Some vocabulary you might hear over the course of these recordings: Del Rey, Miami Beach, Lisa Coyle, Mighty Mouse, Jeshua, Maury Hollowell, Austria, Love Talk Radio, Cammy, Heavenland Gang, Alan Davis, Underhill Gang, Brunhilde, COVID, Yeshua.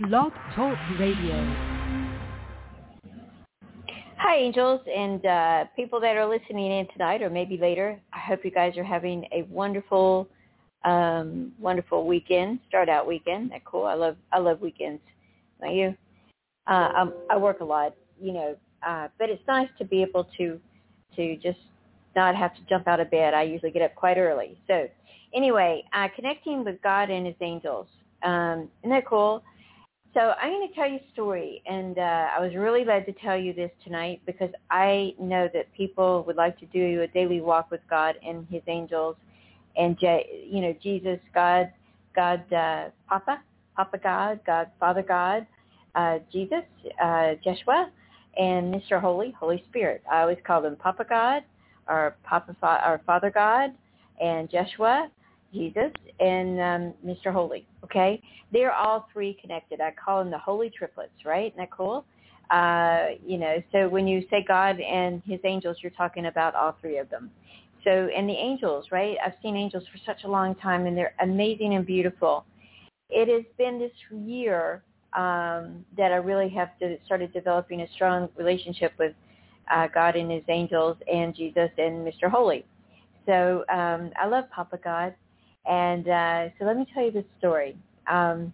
Love Talk Radio. Hi, angels and people that are listening in tonight or maybe later. I hope you guys are having a wonderful, wonderful weekend. Start out weekend. That's cool. I love weekends. Don't you? I work a lot, you know, but it's nice to be able to just not have to jump out of bed. I usually get up quite early. So anyway, connecting with God and his angels. Isn't that cool? So I'm going to tell you a story, and I was really led to tell you this tonight because I know that people would like to do a daily walk with God and his angels and, you know, Jesus, God, Papa God, God, Father God, Jesus, Jeshua, and Mr. Holy Spirit. I always call them Papa God or Father God and Jeshua, Jesus, and Mr. Holy, okay? They're all three connected. I call them the Holy Triplets, right? Isn't that cool? You know, so when you say God and his angels, you're talking about all three of them. So, and the angels, right? I've seen angels for such a long time, and they're amazing and beautiful. It has been this year that I really have started developing a strong relationship with God and his angels and Jesus and Mr. Holy. So I love Papa God. And so let me tell you this story. 2019,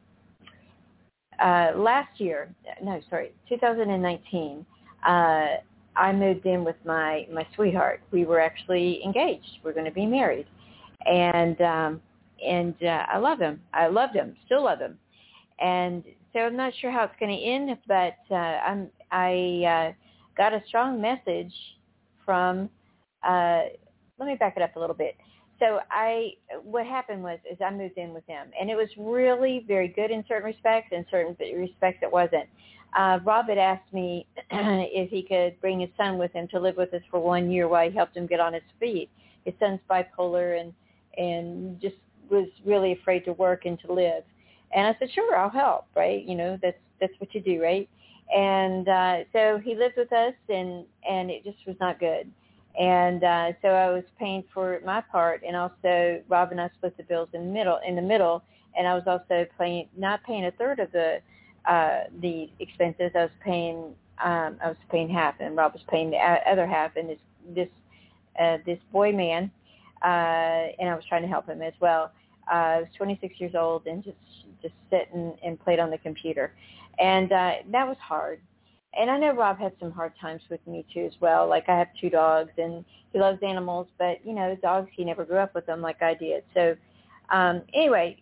I moved in with my sweetheart. We were actually engaged. We're going to be married. And I love him. I loved him. Still love him. And so I'm not sure how it's going to end, but I got a strong message from, let me back it up a little bit. So what happened was I moved in with him, and it was really very good in certain respects, and certain respects it wasn't. Rob had asked me if he could bring his son with him to live with us for 1 year while he helped him get on his feet. His son's bipolar and just was really afraid to work and to live. And I said, sure, I'll help, right? You know, that's what you do, right? And so he lived with us, and it just was not good. And so I was paying for my part, and also Rob and I split the bills in the middle, and I was also not paying a third of the expenses. I was paying half, and Rob was paying the other half. And this boy man, and I was trying to help him as well. I was 26 years old and just sitting and played on the computer, and that was hard. And I know Rob had some hard times with me, too, as well. Like, I have two dogs, and he loves animals, but, you know, dogs, he never grew up with them like I did. So, anyway,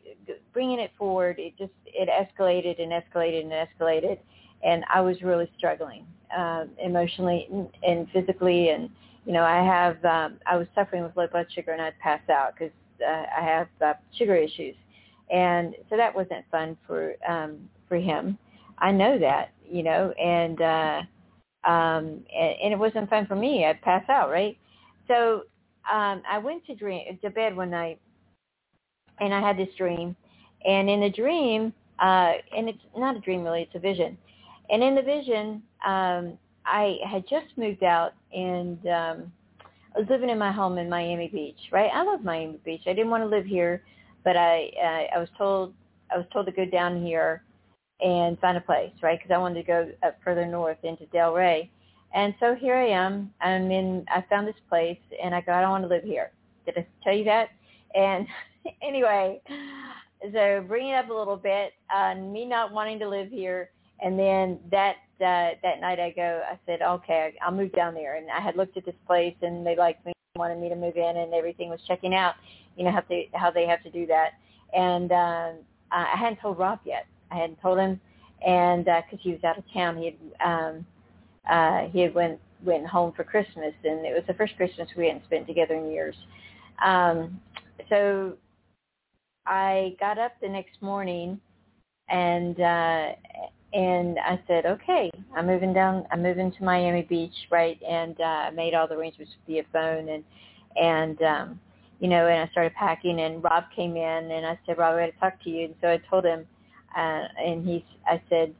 bringing it forward, it escalated and escalated and escalated, and I was really struggling emotionally and physically. And, you know, I was suffering with low blood sugar, and I'd pass out because I have sugar issues. And so that wasn't fun for him. I know that. You know, and it wasn't fun for me. I'd pass out, right? So I went to bed one night, and I had this dream. And in the dream, and it's not a dream really, it's a vision. And in the vision, I had just moved out, and I was living in my home in Miami Beach, right? I love Miami Beach. I didn't want to live here, but I was told to go down here and find a place, right, because I wanted to go up further north into Del Rey. And so here I am. I found this place, and I go, I don't want to live here. Did I tell you that? And anyway, so bring it up a little bit, me not wanting to live here. And then that night I said, okay, I'll move down there. And I had looked at this place, and they liked me, wanted me to move in, and everything was checking out, you know, how they have to do that. And I hadn't told Rob yet. I hadn't told him, and because he was out of town, he had went home for Christmas, and it was the first Christmas we hadn't spent together in years. So I got up the next morning, and I said, okay, I'm moving to Miami Beach, right? And I made all the arrangements via phone, and you know, and I started packing, and Rob came in, and I said, Rob, I got to talk to you, and so I told him. And I said,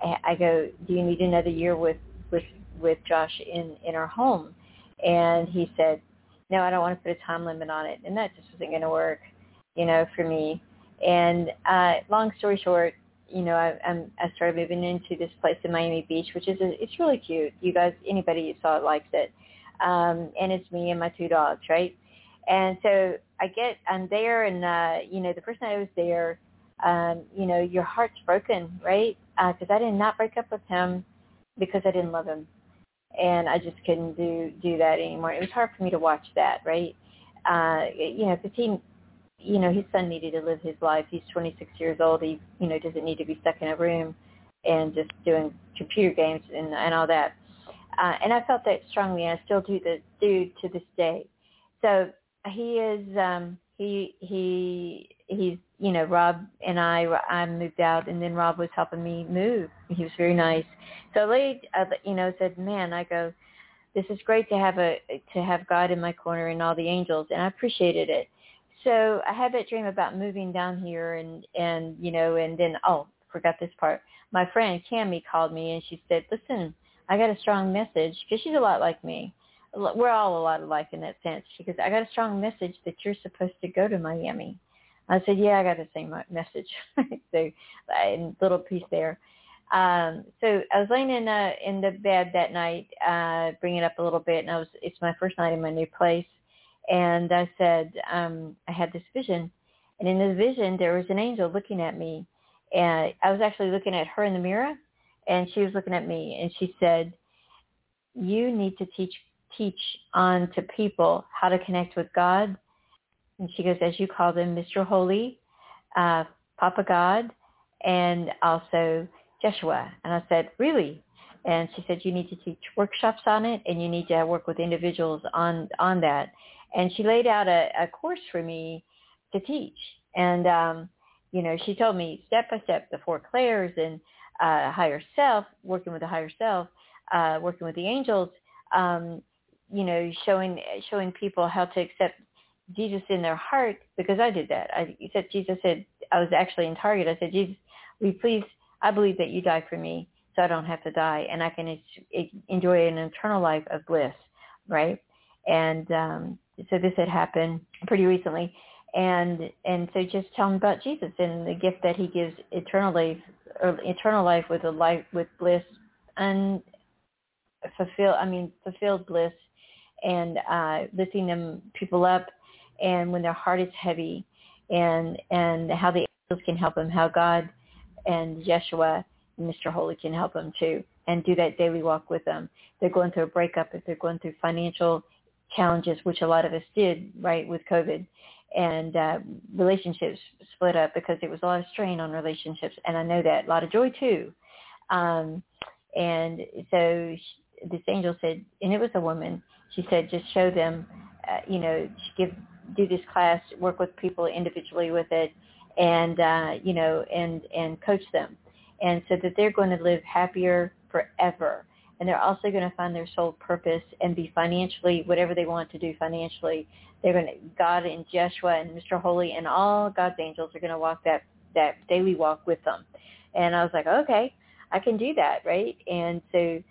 I go, do you need another year with Josh in our home? And he said, no, I don't want to put a time limit on it. And that just wasn't going to work, you know, for me. And long story short, you know, I started moving into this place in Miami Beach, which is it's really cute. You guys, anybody you saw it likes it. And it's me and my two dogs, right? And so I'm there, and, you know, the first night I was there, you know, your heart's broken, right? Because I did not break up with him because I didn't love him. And I just couldn't do that anymore. It was hard for me to watch that, right? You know, because he, you know, his son needed to live his life. He's 26 years old. He, you know, doesn't need to be stuck in a room and just doing computer games and all that. And I felt that strongly, and I still do to this day. So he is, he's, you know, Rob and I moved out, and then Rob was helping me move. He was very nice. So I, you know, said, man, I go, this is great to have God in my corner and all the angels. And I appreciated it. So I had that dream about moving down here and, you know, and then, oh, forgot this part. My friend Cammy called me, and she said, listen, I got a strong message, because she's a lot like me. We're all a lot alike in that sense. She goes, I got a strong message that you're supposed to go to Miami. I said, yeah, I got the same message. So a little piece there. So I was laying in the bed that night, bringing it up a little bit, and it's my first night in my new place. And I said, I had this vision. And in the vision, there was an angel looking at me. And I was actually looking at her in the mirror, and she was looking at me. And she said, you need to teach on to people how to connect with God. And she goes, as you call them, Mr. Holy, Papa God, and also Joshua. And I said, really? And she said, you need to teach workshops on it, and you need to work with individuals on that. And she laid out a course for me to teach. And, you know, she told me step by step, the four clairs and higher self, working with the higher self, working with the angels, you know, showing people how to accept Jesus in their heart, because I did that. I was actually in Target. I said, Jesus, will you please, I believe that you died for me, so I don't have to die, and I can enjoy an eternal life of bliss, right? And so this had happened pretty recently, and so just tell them about Jesus and the gift that He gives, eternal life with a life with bliss and fulfilled bliss, and lifting them people up. And when their heart is heavy, and how the angels can help them, how God and Yeshua and Mr. Holy can help them too, and do that daily walk with them. They're going through a breakup, if they're going through financial challenges, which a lot of us did, right, with COVID, and relationships split up because it was a lot of strain on relationships. And I know that. A lot of joy too. And so this angel said, and it was a woman, she said, just show them, you know, do this class, work with people individually with it, and, you know, and coach them. And so that they're going to live happier forever. And they're also going to find their soul purpose and be financially, whatever they want to do financially, God and Joshua and Mr. Holy and all God's angels are going to walk that daily walk with them. And I was like, okay, I can do that. Right. And so,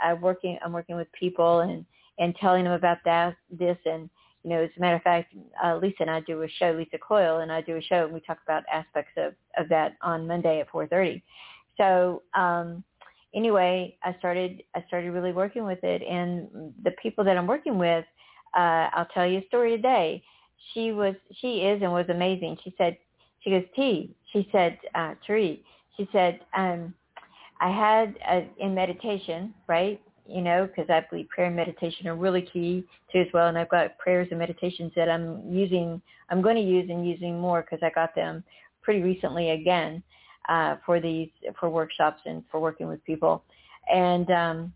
I'm working with people and telling them about this. And, you know, as a matter of fact, Lisa and I do a show, Lisa Coyle and I do a show, and we talk about aspects of that on Monday at 4:30. So anyway, I started really working with it. And the people that I'm working with, I'll tell you a story today. She is and was amazing. She said, I had in meditation, right? You know, because I believe prayer and meditation are really key too as well. And I've got prayers and meditations that I'm going to use and using more, because I got them pretty recently again for workshops and for working with people. And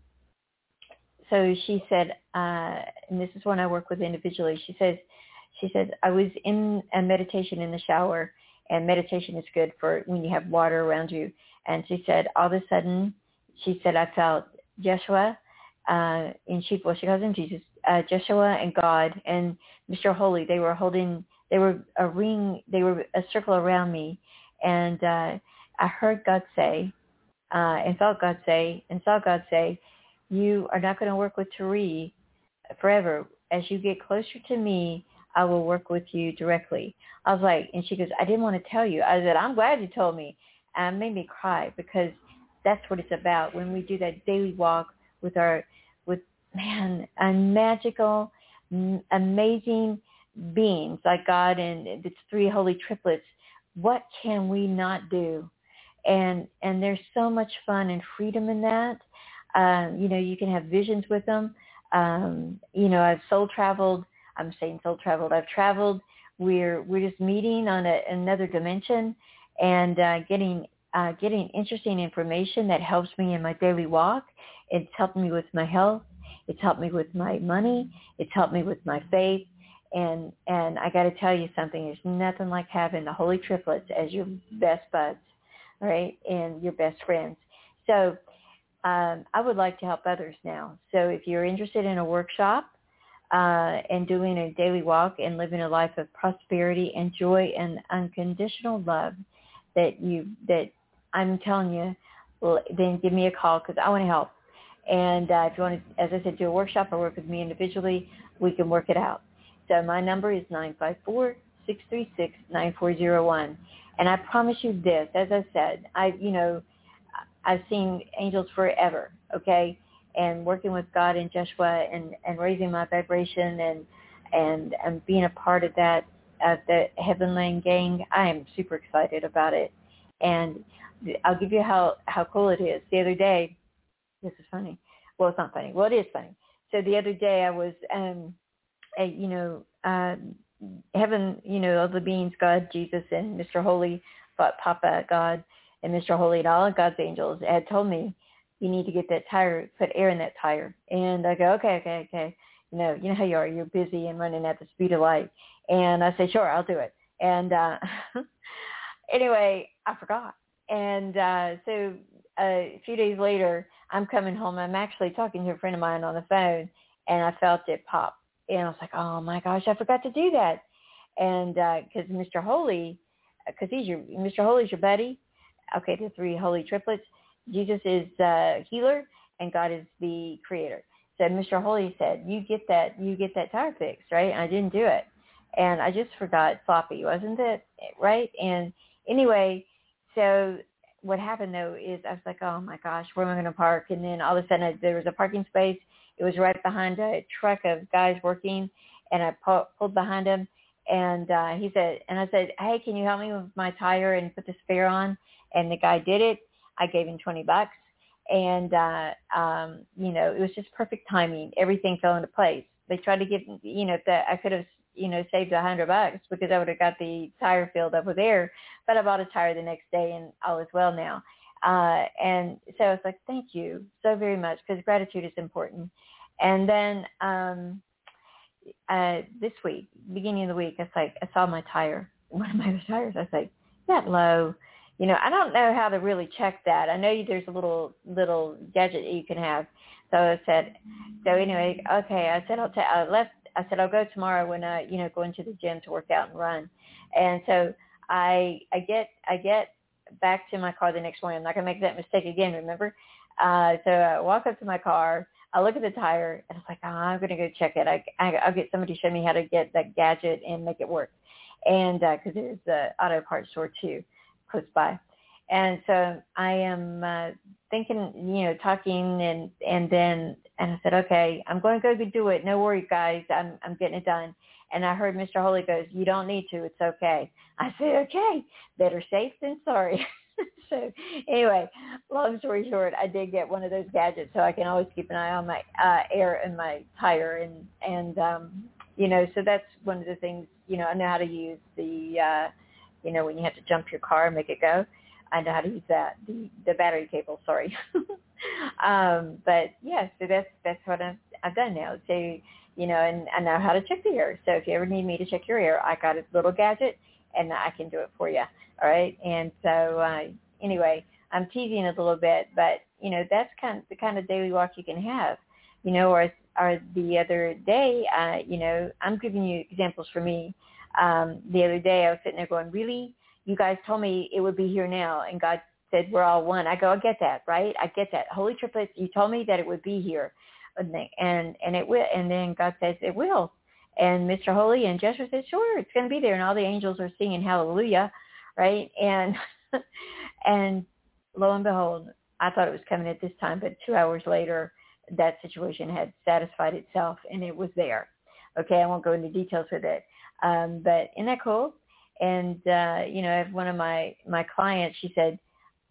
so she said, and this is one I work with individually. She said, I was in a meditation in the shower, and meditation is good for when you have water around you. And she said, all of a sudden, she said, I felt Joshua, she calls him Jesus, Joshua and God and Mr. Holy, they were a circle around me. And I heard God say, and felt God say, and saw God say, you are not going to work with Tari forever. As you get closer to me, I will work with you directly. I was like, and she goes, I didn't want to tell you. I said, I'm glad you told me. And it made me cry because that's what it's about. When we do that daily walk with our, with, man, a magical, amazing beings like God and the three holy triplets, what can we not do? And there's so much fun and freedom in that. You know, you can have visions with them. You know, I've soul traveled. I'm saying soul traveled. I've traveled. We're just meeting on another dimension and getting interesting information that helps me in my daily walk. It's helped me with my health. It's helped me with my money. It's helped me with my faith. And I got to tell you something. There's nothing like having the holy triplets as your best buds, right, and your best friends. So I would like to help others now. So if you're interested in a workshop and doing a daily walk and living a life of prosperity and joy and unconditional love that I'm telling you, well, then give me a call because I want to help. And if you want to, as I said, do a workshop or work with me individually, we can work it out. So my number is 954-636-9401. And I promise you this, as I said, I've seen angels forever, okay? And working with God and Joshua and raising my vibration and being a part of that, of the Heavenland Gang, I am super excited about it. And I'll give you how cool it is. The other day, this is funny. Well, it's not funny. Well, it is funny. So the other day I was, heaven, all the beings, God, Jesus, and Mr. Holy, Papa, God, and Mr. Holy and all of God's angels had told me, you need to get that tire, put air in that tire. And I go, okay. You know how you are. You're busy and running at the speed of light. And I say, sure, I'll do it. And anyway, I forgot. And so a few days later, I'm coming home. I'm actually talking to a friend of mine on the phone, and I felt it pop. And I was like, oh, my gosh, I forgot to do that. And because Mr. Holy, because Mr. Holy's your buddy. Okay, the three holy triplets. Jesus is the healer, and God is the creator. So Mr. Holy said, you get that tire fixed, right? And I didn't do it. And I just forgot, sloppy, wasn't it? Right? And anyway, so what happened, though, is I was like, oh, my gosh, where am I going to park? And then all of a sudden, there was a parking space. It was right behind a truck of guys working, and I pulled behind him. And I said, hey, can you help me with my tire and put the spare on? And the guy did it. I gave him $20. And, it was just perfect timing. Everything fell into place. They tried to give, I could have, saved $100 because I would have got the tire filled up with air. But I bought a tire the next day and all is well now. And so I was like, thank you so very much because gratitude is important. And then this week, beginning of the week, I saw my tire, one of my other tires. I was like, that low. I don't know how to really check that. I know there's a little gadget that you can have. So I said, I said, I'll go tomorrow when I, go into the gym to work out and run. And so I get back to my car the next morning. I'm not going to make that mistake again, remember? So I walk up to my car. I look at the tire, and I was like, oh, I'm going to go check it. I'll get somebody to show me how to get that gadget and make it work. And because there's the auto parts store, too, close by. And so I am thinking, talking, and then I said, okay, I'm going to go do it. No worries, guys. I'm getting it done. And I heard Mr. Holy goes, you don't need to. It's okay. I said, okay, better safe than sorry. So anyway, long story short, I did get one of those gadgets so I can always keep an eye on my air and my tire. So that's one of the things, I know how to use the, when you have to jump your car and make it go. I know how to use that, the battery cable, sorry. But yeah, so that's what I've done now. So, and I know how to check the air. So if you ever need me to check your air, I got a little gadget and I can do it for you. All right. And so anyway, I'm teasing it a little bit, but that's kind of the kind of daily walk you can have, or the other day, I'm giving you examples for me. The other day I was sitting there going, really? You guys told me it would be here now, and God said we're all one. I go, I get that, right? I get that. Holy triplets, you told me that it would be here, and it will. And then God says it will, And Mr. Holy and Jester said, sure, it's going to be there. And all the angels are singing hallelujah, right? And lo and behold, I thought it was coming at this time, but 2 hours later, that situation had satisfied itself, and it was there. Okay, I won't go into details with it. But isn't that cool? And, you know, if one of my clients, she said,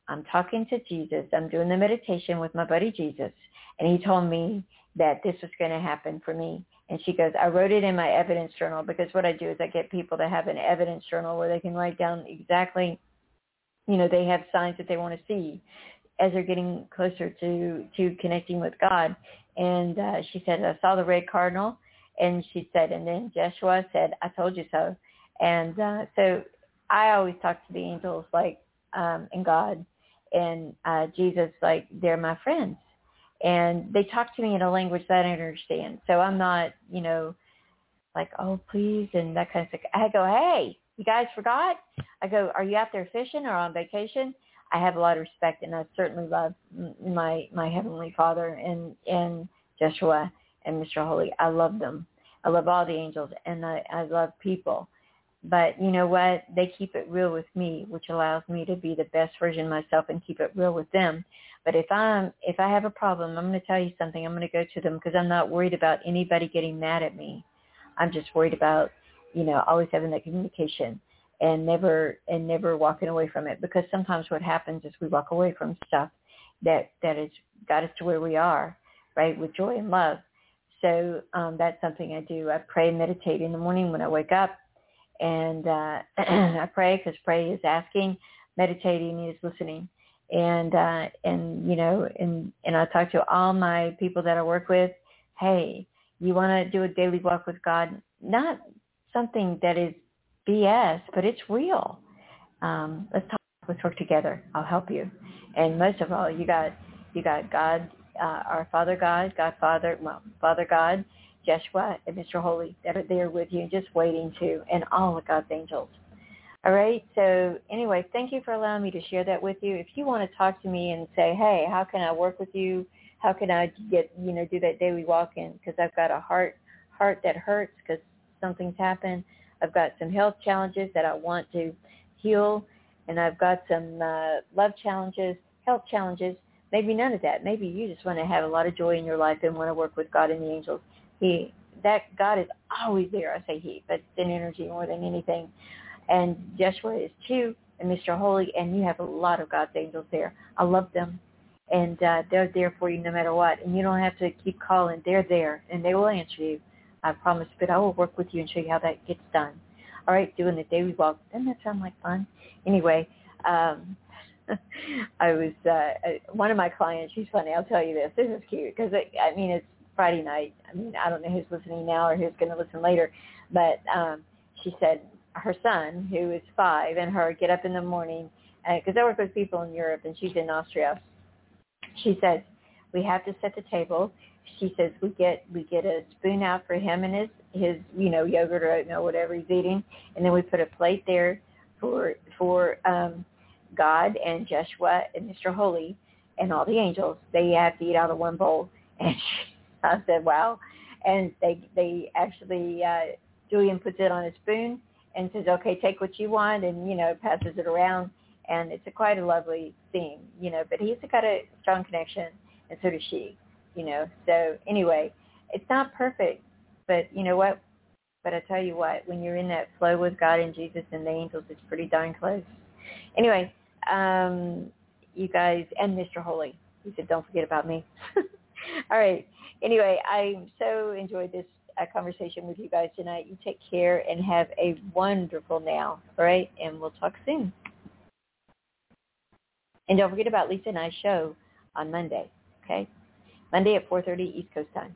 I'm talking to Jesus. I'm doing the meditation with my buddy Jesus. And he told me that this was going to happen for me. And she goes, I wrote it in my evidence journal, because what I do is I get people to have an evidence journal where they can write down exactly, you know, they have signs that they want to see as they're getting closer to connecting with God. And she said, I saw the red cardinal. And she said, and then Joshua said, I told you so. And so I always talk to the angels like, and God and Jesus, like they're my friends. And they talk to me in a language that I don't understand. So I'm not, you know, like, oh, please, and that kind of stuff. I go, hey, you guys forgot? I go, are you out there fishing or on vacation? I have a lot of respect, and I certainly love my Heavenly Father and Joshua and Mr. Holy. I love them. I love all the angels, and I love people. But you know what? They keep it real with me, which allows me to be the best version of myself and keep it real with them. But if I have a problem, I'm going to tell you something. I'm going to go to them, because I'm not worried about anybody getting mad at me. I'm just worried about, you know, always having that communication and never walking away from it. Because sometimes what happens is we walk away from stuff that has got us to where we are, right, with joy and love. So that's something I do. I pray and meditate in the morning when I wake up. And I pray, because pray is asking, meditating is listening. And you know, and I talk to all my people that I work with, hey, you want to do a daily walk with God? Not something that is BS, but it's real. Let's talk. Let's work together. I'll help you. And most of all, you got God, our Father God, God Father, well, Father God, Joshua and Mr. Holy that are there with you, just waiting to, and all of God's angels. All right. So anyway, thank you for allowing me to share that with you. If you want to talk to me and say, hey, how can I work with you? How can I get, you know, do that daily walk in? Because I've got a heart that hurts because something's happened. I've got some health challenges that I want to heal. And I've got some love challenges, health challenges. Maybe none of that. Maybe you just want to have a lot of joy in your life and want to work with God and the angels. That God is always there. I say he, but it's an energy more than anything. And Joshua is too, and Mr. Holy, and you have a lot of God's angels there. I love them, and they're there for you no matter what. And you don't have to keep calling. They're there, and they will answer you. I promise, but I will work with you and show you how that gets done. All right, doing the daily walk. Doesn't that sound like fun? Anyway, I was one of my clients. She's funny. I'll tell you this. This is cute because, I mean, it's Friday night. I mean, I don't know who's listening now or who's going to listen later, but she said her son, who is 5, and her get up in the morning, because I work with people in Europe, and she's in Austria. She says, we have to set the table. She says, we get a spoon out for him and his you know, yogurt or oatmeal, whatever he's eating, and then we put a plate there for God and Joshua and Mr. Holy and all the angels. They have to eat out of one bowl. And I said, wow. And they actually, Julian puts it on a spoon and says, okay, take what you want, and, you know, passes it around. And it's quite a lovely thing, you know, but he's got a strong connection, and so does she, you know. So anyway, it's not perfect, but you know what? But I tell you what, when you're in that flow with God and Jesus and the angels, it's pretty darn close. Anyway, you guys, and Mr. Holy, he said, don't forget about me. All right. Anyway, I so enjoyed this conversation with you guys tonight. You take care and have a wonderful now. All right. And we'll talk soon. And don't forget about Lisa and I's show on Monday. Okay. Monday at 4:30 East Coast time.